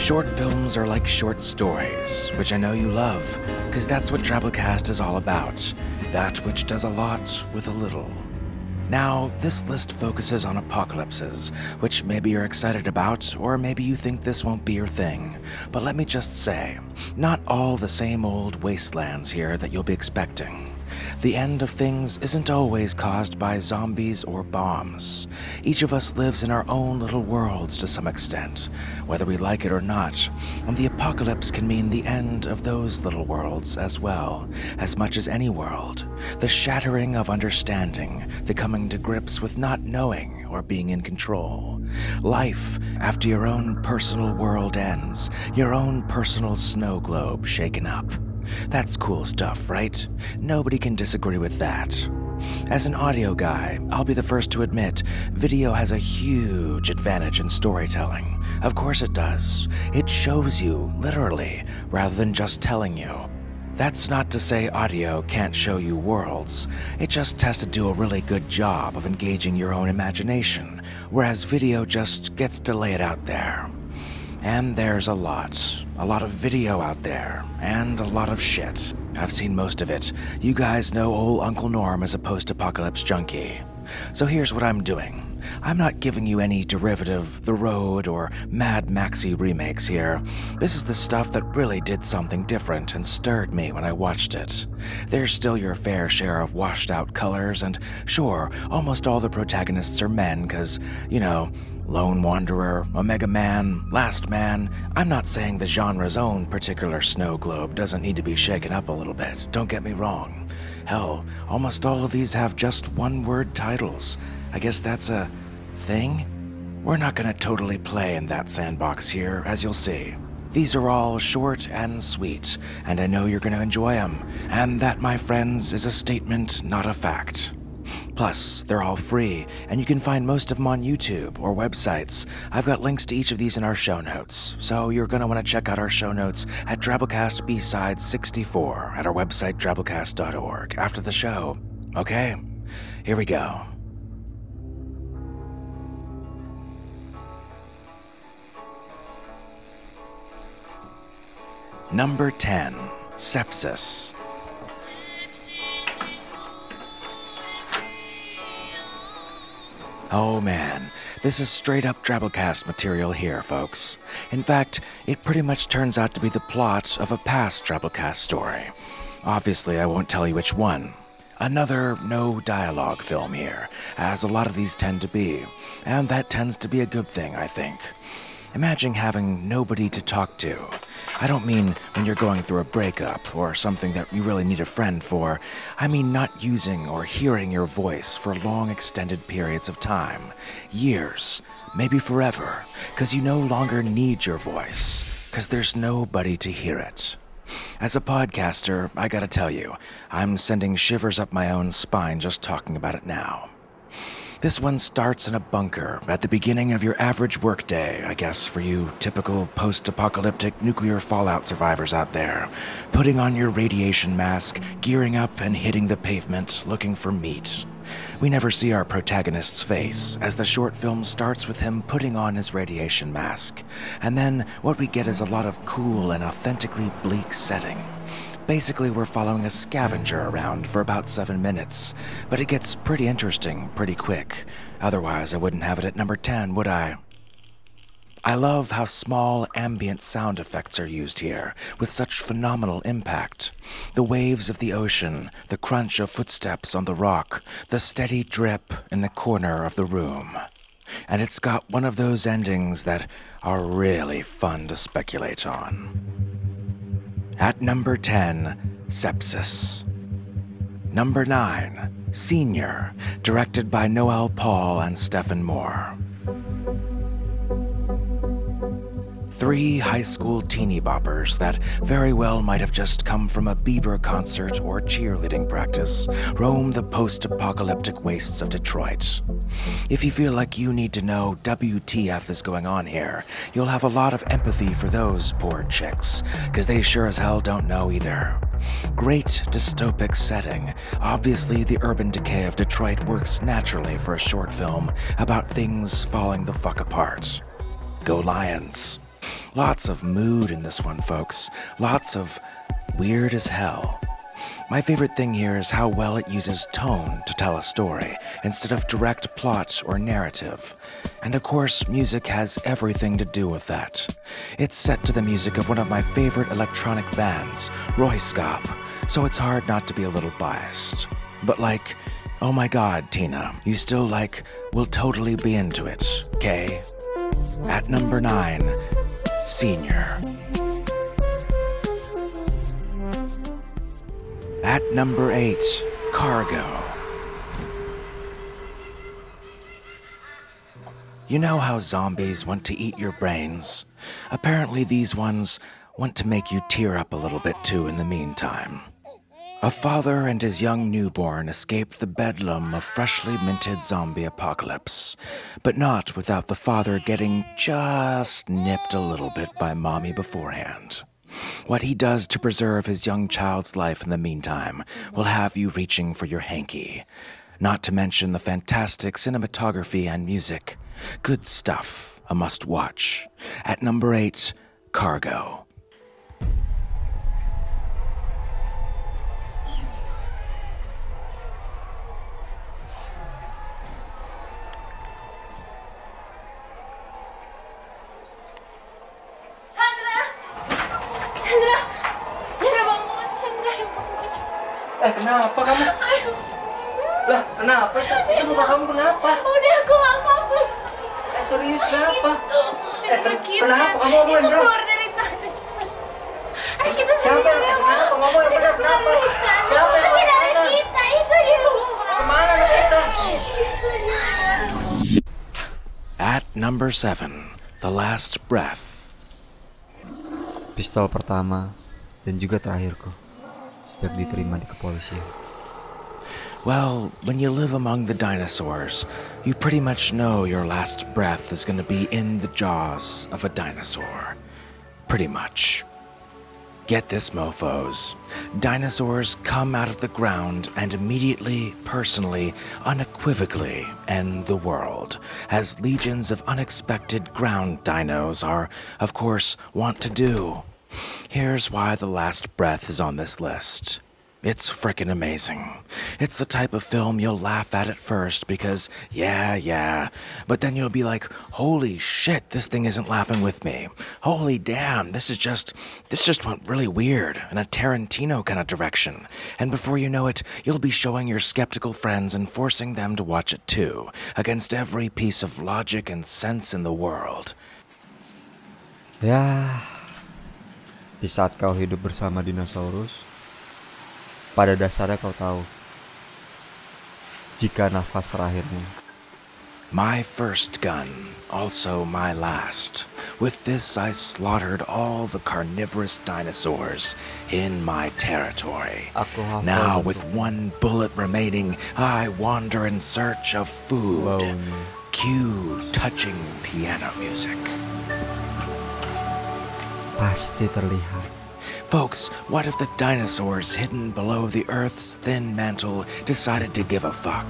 Short films are like short stories, which I know you love, because that's what Drabblecast is all about, that which does a lot with a little. Now, this list focuses on apocalypses, which maybe you're excited about, or maybe you think this won't be your thing. But let me just say, not all the same old wastelands here that you'll be expecting. The end of things isn't always caused by zombies or bombs. Each of us lives in our own little worlds to some extent, whether we like it or not, and the apocalypse can mean the end of those little worlds as well, as much as any world. The shattering of understanding, the coming to grips with not knowing or being in control. Life after your own personal world ends, your own personal snow globe shaken up. That's cool stuff, right? Nobody can disagree with that. As an audio guy, I'll be the first to admit, video has a huge advantage in storytelling. Of course it does. It shows you, literally, rather than just telling you. That's not to say audio can't show you worlds. It just has to do a really good job of engaging your own imagination, whereas video just gets to lay it out there. And there's a lot of video out there, and a lot of shit. I've seen most of it. You guys know old Uncle Norm is a post-apocalypse junkie. So here's what I'm doing. I'm not giving you any derivative The Road or Mad Maxi remakes here. This is the stuff that really did something different and stirred me when I watched it. There's still your fair share of washed-out colors, and sure, almost all the protagonists are men, 'cause, you know, Lone Wanderer, Omega Man, Last Man. I'm not saying the genre's own particular snow globe doesn't need to be shaken up a little bit, don't get me wrong. Hell, almost all of these have just one-word titles. I guess that's a thing? We're not gonna totally play in that sandbox here, as you'll see. These are all short and sweet, and I know you're gonna enjoy them. And that, my friends, is a statement, not a fact. Plus, they're all free, and you can find most of them on YouTube or websites. I've got links to each of these in our show notes, so you're going to want to check out our show notes at Drabblecast B-Side 64 at our website drabblecast.org after the show. Okay, here we go. Number 10, Sepsis. Oh man, this is straight up Drabblecast material here, folks. In fact, it pretty much turns out to be the plot of a past Drabblecast story. Obviously, I won't tell you which one. Another no-dialogue film here, as a lot of these tend to be, and that tends to be a good thing, I think. Imagine having nobody to talk to. I don't mean when you're going through a breakup or something that you really need a friend for. I mean not using or hearing your voice for long extended periods of time. Years, maybe forever, because you no longer need your voice, because there's nobody to hear it. As a podcaster, I gotta tell you, I'm sending shivers up my own spine just talking about it now. This one starts in a bunker at the beginning of your average workday, I guess, for you typical post-apocalyptic nuclear fallout survivors out there, putting on your radiation mask, gearing up and hitting the pavement, looking for meat. We never see our protagonist's face, as the short film starts with him putting on his radiation mask. And then what we get is a lot of cool and authentically bleak setting. Basically, we're following a scavenger around for about 7 minutes, but it gets pretty interesting pretty quick. Otherwise, I wouldn't have it at number 10, would I? I love how small ambient sound effects are used here, with such phenomenal impact. The waves of the ocean, the crunch of footsteps on the rock, the steady drip in the corner of the room. And it's got one of those endings that are really fun to speculate on. At number 10, Sepsis. Number 9, Senior, directed by Noel Paul and Stefan Moore. 3 high school teeny boppers that very well might have just come from a Bieber concert or cheerleading practice roam the post-apocalyptic wastes of Detroit. If you feel like you need to know WTF is going on here, you'll have a lot of empathy for those poor chicks, because they sure as hell don't know either. Great dystopic setting. Obviously, the urban decay of Detroit works naturally for a short film about things falling the fuck apart. Go Lions. Lots of mood in this one, folks. Lots of weird as hell. My favorite thing here is how well it uses tone to tell a story, instead of direct plot or narrative. And of course, music has everything to do with that. It's set to the music of one of my favorite electronic bands, Royskopp, so it's hard not to be a little biased. But like, oh my god, Tina, you still like, will totally be into it, okay? At number 9, Senior. At number 8, Cargo. You know how zombies want to eat your brains? Apparently these ones want to make you tear up a little bit too in the meantime. A father and his young newborn escaped the bedlam of freshly minted zombie apocalypse, but not without the father getting just nipped a little bit by mommy beforehand. What he does to preserve his young child's life in the meantime will have you reaching for your hanky. Not to mention the fantastic cinematography and music. Good stuff, a must watch. At number 8, Cargo. Kenapa kamu? Aduh. Lah, kenapa? Itu muka kamu kenapa? Udah, aku gak apa-apa. Serius kenapa? Kenapa kamu ngomongin bro? Kita keluar dari tanah. Kita sendiri kenapa? Ngomongin bro, kenapa? Siapa yang ngomongin bro? Kita, itu di rumah. Kemana lo kita? At number 7, The Last Breath. Pistol pertama dan juga terakhirku. Sejak diterima di kepolisian. Well, when you live among the dinosaurs, you pretty much know your last breath is going to be in the jaws of a dinosaur. Pretty much. Get this, mofos. Dinosaurs come out of the ground and immediately, personally, unequivocally end the world, as legions of unexpected ground dinos are, of course, wont to do. Here's why The Last Breath is on this list. It's frickin' amazing. It's the type of film you'll laugh at first because, yeah, but then you'll be like, holy shit, this thing isn't laughing with me. Holy damn, this just went really weird in a Tarantino kind of direction. And before you know it, you'll be showing your skeptical friends and forcing them to watch it too, against every piece of logic and sense in the world. Yeah. Di saat kau hidup bersama dinosaurus, pada dasarnya kau tahu jika nafas terakhirmu. My first gun, also my last. With this I slaughtered all the carnivorous dinosaurs in my territory. Now with one bullet remaining, I wander in search of food. Cue touching piano music. Folks, what if the dinosaurs hidden below the Earth's thin mantle decided to give a fuck?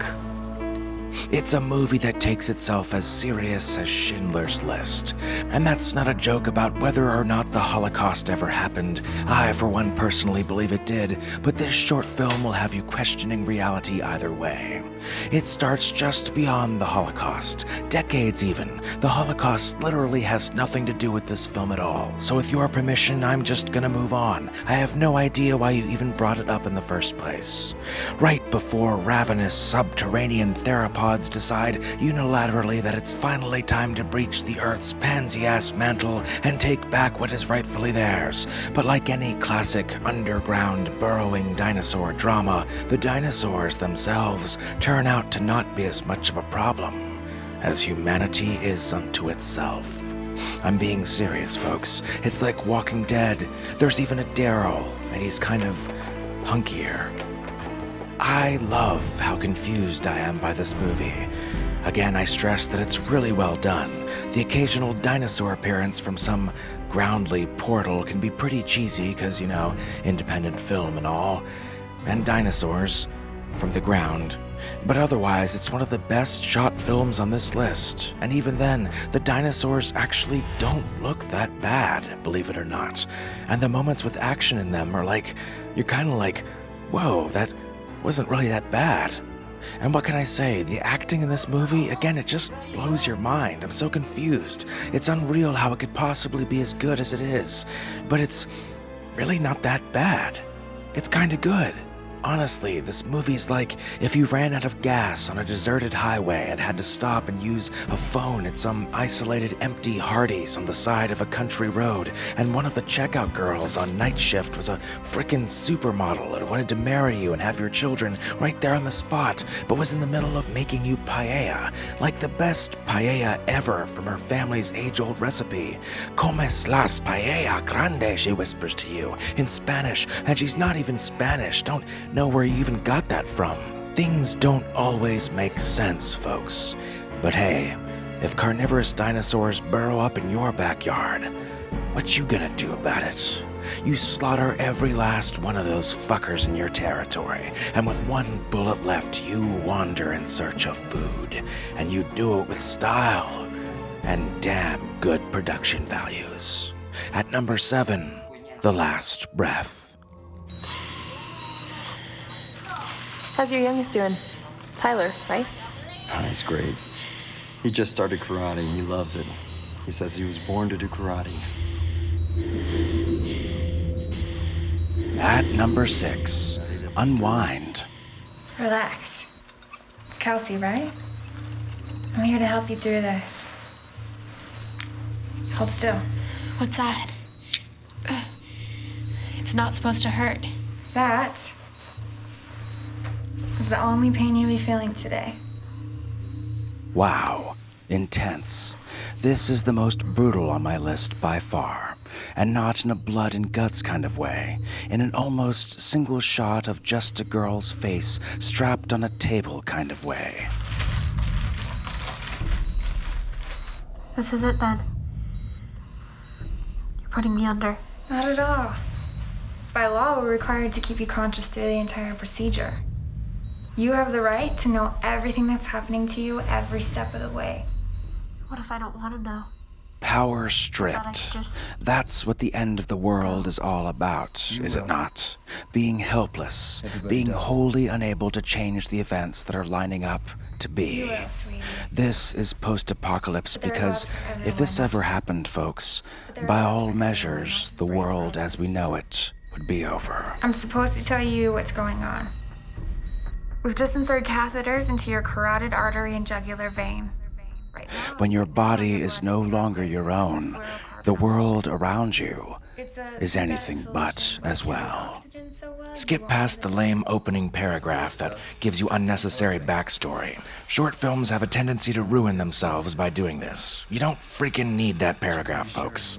It's a movie that takes itself as serious as Schindler's List. And that's not a joke about whether or not the Holocaust ever happened. I, for one, personally believe it did, but this short film will have you questioning reality either way. It starts just beyond the Holocaust, decades even. The Holocaust literally has nothing to do with this film at all. So with your permission, I'm just gonna move on. I have no idea why you even brought it up in the first place. Right before ravenous subterranean theropods decide unilaterally that it's finally time to breach the Earth's pansy-ass mantle and take back what is rightfully theirs. But like any classic underground burrowing dinosaur drama, the dinosaurs themselves turn out to not be as much of a problem as humanity is unto itself. I'm being serious, folks. It's like Walking Dead. There's even a Daryl, and he's kind of hunkier. I love how confused I am by this movie. Again, I stress that it's really well done. The occasional dinosaur appearance from some groundly portal can be pretty cheesy, because, you know, independent film and all. And dinosaurs, from the ground, But otherwise, it's one of the best shot films on this list. And even then, the dinosaurs actually don't look that bad, believe it or not. And the moments with action in them are like, you're kind of like, whoa, that wasn't really that bad. And what can I say? The acting in this movie, again, it just blows your mind. I'm so confused. It's unreal how it could possibly be as good as it is. But it's really not that bad. It's kind of good. Honestly, this movie's like if you ran out of gas on a deserted highway and had to stop and use a phone at some isolated empty Hardee's on the side of a country road, and one of the checkout girls on night shift was a frickin' supermodel and wanted to marry you and have your children right there on the spot, but was in the middle of making you paella, like the best paella ever from her family's age-old recipe. Comes las paella grande, she whispers to you in Spanish, and she's not even Spanish. Don't know where you even got that from. Things don't always make sense, folks. But hey, if carnivorous dinosaurs burrow up in your backyard, what you gonna do about it? You slaughter every last one of those fuckers in your territory, and with one bullet left, you wander in search of food, and you do it with style and damn good production values. At number 7, The Last Breath. How's your youngest doing? Tyler, right? Oh, he's great. He just started karate. He loves it. He says he was born to do karate. At number 6, Unwind. Relax. It's Kelsey, right? I'm here to help you through this. Hold still. What's that? It's not supposed to hurt. That is the only pain you'll be feeling today. Wow. Intense. This is the most brutal on my list by far. And not in a blood and guts kind of way. In an almost single shot of just a girl's face strapped on a table kind of way. This is it then. You're putting me under. Not at all. By law, we're required to keep you conscious through the entire procedure. You have the right to know everything that's happening to you every step of the way. What if I don't want to know? Power stripped. That's what the end of the world is all about, is it not? Being helpless, being wholly unable to change the events that are lining up to be. This is post-apocalypse because if this ever happened, folks, by all measures, the world as we know it would be over. I'm supposed to tell you what's going on. We've just inserted catheters into your carotid artery and jugular vein. Right now, when your body is no longer your own, the world around you is anything but as well. Skip past the lame opening paragraph that gives you unnecessary backstory. Short films have a tendency to ruin themselves by doing this. You don't freaking need that paragraph, folks.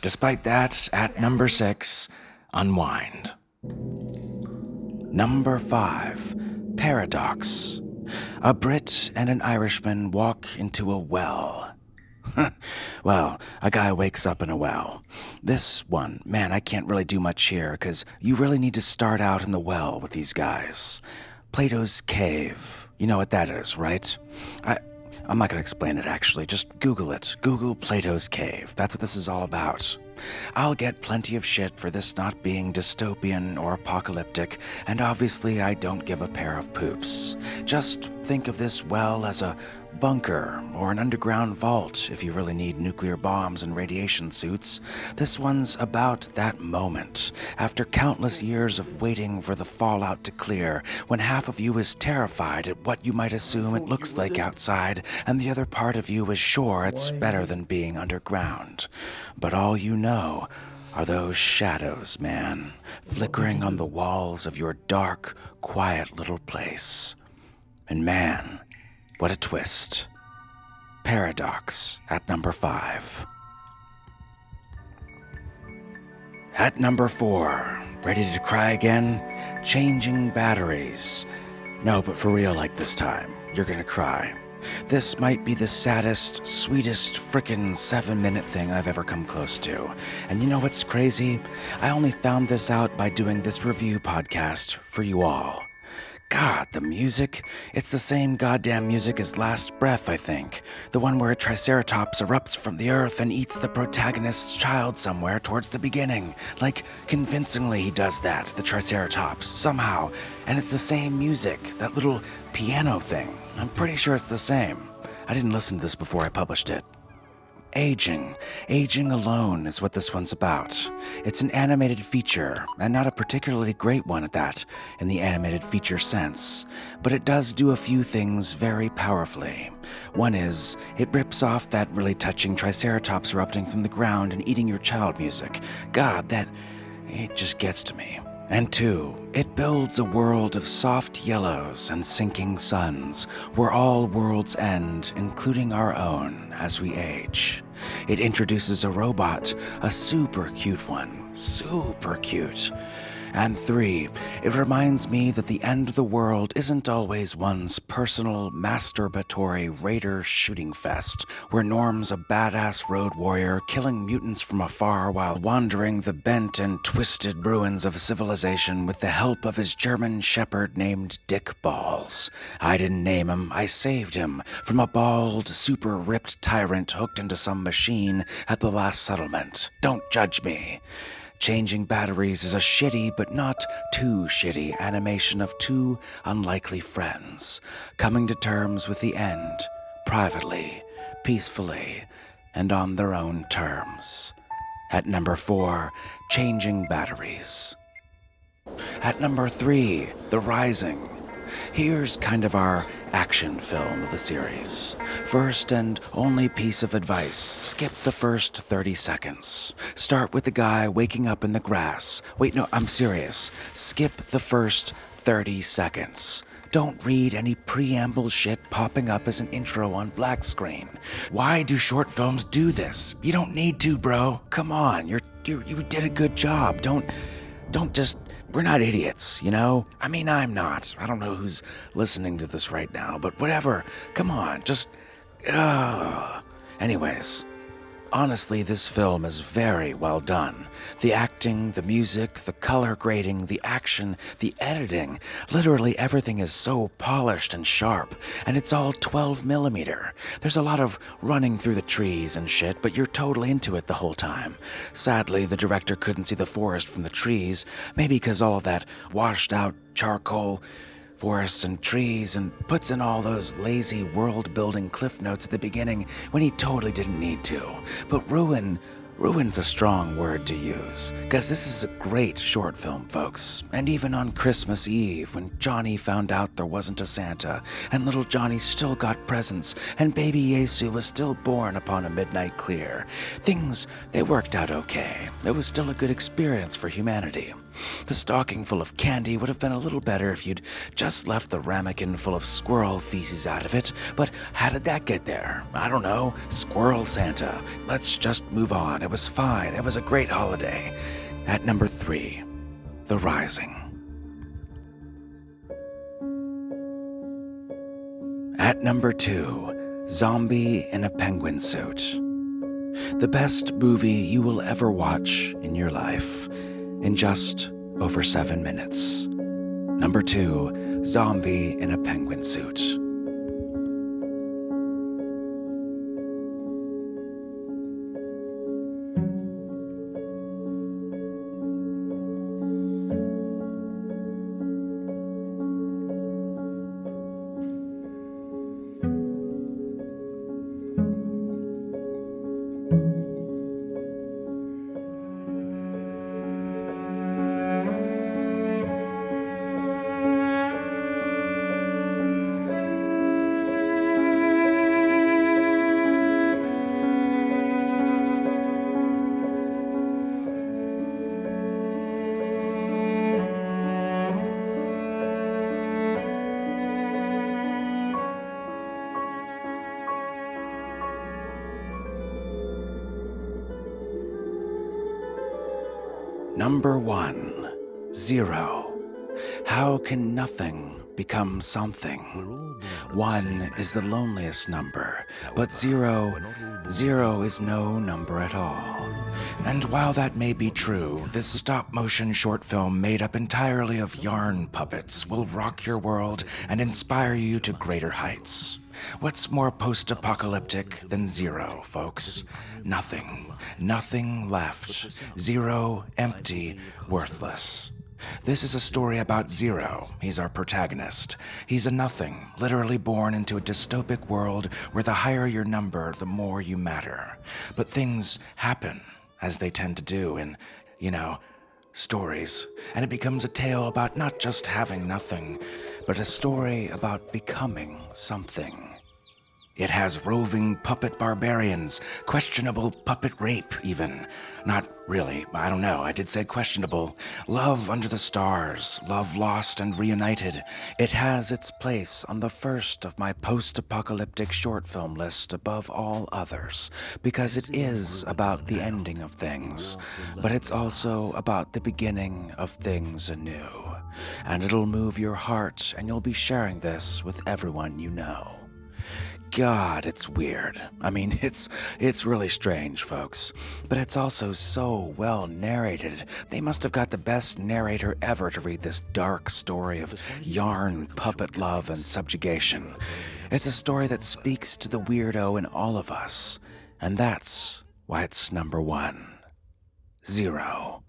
Despite that, at number 6, Unwind. Number 5, Paradox. A Brit and an Irishman walk into a well. Well, a guy wakes up in a well. This one, man, I can't really do much here because you really need to start out in the well with these guys. Plato's Cave. You know what that is, right? I'm not going to explain it, actually. Just Google it. Google Plato's Cave. That's what this is all about. I'll get plenty of shit for this not being dystopian or apocalyptic, and obviously I don't give a pair of poops. Just think of this well as a bunker or an underground vault if you really need nuclear bombs and radiation suits. This one's about that moment, after countless years of waiting for the fallout to clear, when half of you is terrified at what you might assume it looks like outside, and the other part of you is sure it's better than being underground. But all you know are those shadows, man, flickering on the walls of your dark, quiet little place. And man, what a twist. Paradox at number 5. At number 4, ready to cry again? Changing Batteries. No, but for real, like this time, you're gonna cry. This might be the saddest, sweetest, frickin' 7-minute thing I've ever come close to. And you know what's crazy? I only found this out by doing this review podcast for you all. God, the music. It's the same goddamn music as Last Breath, I think. The one where a triceratops erupts from the earth and eats the protagonist's child somewhere towards the beginning. Like, convincingly he does that, the triceratops, somehow. And it's the same music, that little piano thing. I'm pretty sure it's the same. I didn't listen to this before I published it. Aging. Aging alone is what this one's about. It's an animated feature, and not a particularly great one at that, in the animated feature sense. But it does do a few things very powerfully. One is, it rips off that really touching triceratops erupting from the ground and eating your child music. God, that... it just gets to me. And two, it builds a world of soft yellows and sinking suns, where all worlds end, including our own, as we age. It introduces a robot, a super cute one, super cute. And three, it reminds me that the end of the world isn't always one's personal, masturbatory raider shooting fest, where Norm's a badass road warrior killing mutants from afar while wandering the bent and twisted ruins of civilization with the help of his German shepherd named Dick Balls. I didn't name him, I saved him from a bald, super-ripped tyrant hooked into some machine at the last settlement. Don't judge me. Changing Batteries is a shitty, but not too shitty, animation of two unlikely friends, coming to terms with the end, privately, peacefully, and on their own terms. At number 4, Changing Batteries. At number 3, The Rising. Here's kind of our action film of the series. First and only piece of advice, skip the first 30 seconds. Start with the guy waking up in the grass. Wait, no, I'm serious. Skip the first 30 seconds. Don't read any preamble shit popping up as an intro on black screen. Why do short films do this? You don't need to, bro. Come on, you did a good job. Don't just... We're not idiots, you know? I mean, I'm not. I don't know who's listening to this right now, but whatever. Come on, just... Anyways, honestly, this film is very well done. The acting, the music, the color grading, the action, the editing, literally everything is so polished and sharp, and it's all 12 millimeter. There's a lot of running through the trees and shit, but you're totally into it the whole time. Sadly, the director couldn't see the forest from the trees, maybe because all of that washed out charcoal, forests and trees, and puts in all those lazy world-building cliff notes at the beginning when he totally didn't need to. But ruin's a strong word to use, because this is a great short film, folks. And even on Christmas Eve, when Johnny found out there wasn't a Santa, and little Johnny still got presents, and baby Yesu was still born upon a midnight clear, things, they worked out okay. It was still a good experience for humanity. The stocking full of candy would have been a little better if you'd just left the ramekin full of squirrel feces out of it, but how did that get there? I don't know. Squirrel Santa. Let's just move on. It was fine. It was a great holiday. At number 3, The Rising. At number 2, Zombie in a Penguin Suit. The best movie you will ever watch in your life. In just over 7 minutes. Number 2, Zombie in a Penguin Suit. Number 1, Zero. How can nothing become something? 1 is the loneliest number, but zero is no number at all. And while that may be true, this stop-motion short film made up entirely of yarn puppets will rock your world and inspire you to greater heights. What's more post-apocalyptic than zero, folks? Nothing. Nothing left. Zero, empty, worthless. This is a story about Zero. He's our protagonist. He's a nothing, literally born into a dystopic world where the higher your number, the more you matter. But things happen, as they tend to do in, stories. And it becomes a tale about not just having nothing, but a story about becoming something. It has roving puppet barbarians, questionable puppet rape even. Not really, I don't know, I did say questionable. Love under the stars, love lost and reunited. It has its place on the first of my post-apocalyptic short film list above all others, because it is about the ending of things, but it's also about the beginning of things anew. And it'll move your heart, and you'll be sharing this with everyone you know. God, it's weird. I mean, it's really strange, folks. But it's also so well narrated. They must have got the best narrator ever to read this dark story of yarn, puppet love, and subjugation. It's a story that speaks to the weirdo in all of us. And that's why it's number one. Zero.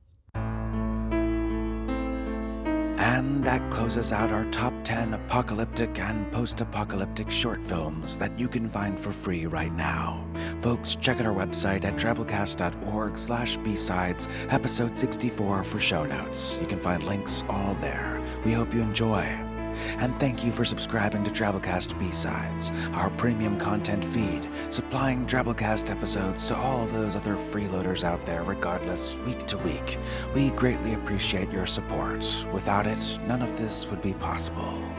And that closes out our top 10 apocalyptic and post-apocalyptic short films that you can find for free right now. Folks, check out our website at drabblecast.org/bsides, episode 64 for show notes. You can find links all there. We hope you enjoy. And thank you for subscribing to Drabblecast B-Sides, our premium content feed, supplying Drabblecast episodes to all those other freeloaders out there regardless, week to week. We greatly appreciate your support. Without it, none of this would be possible.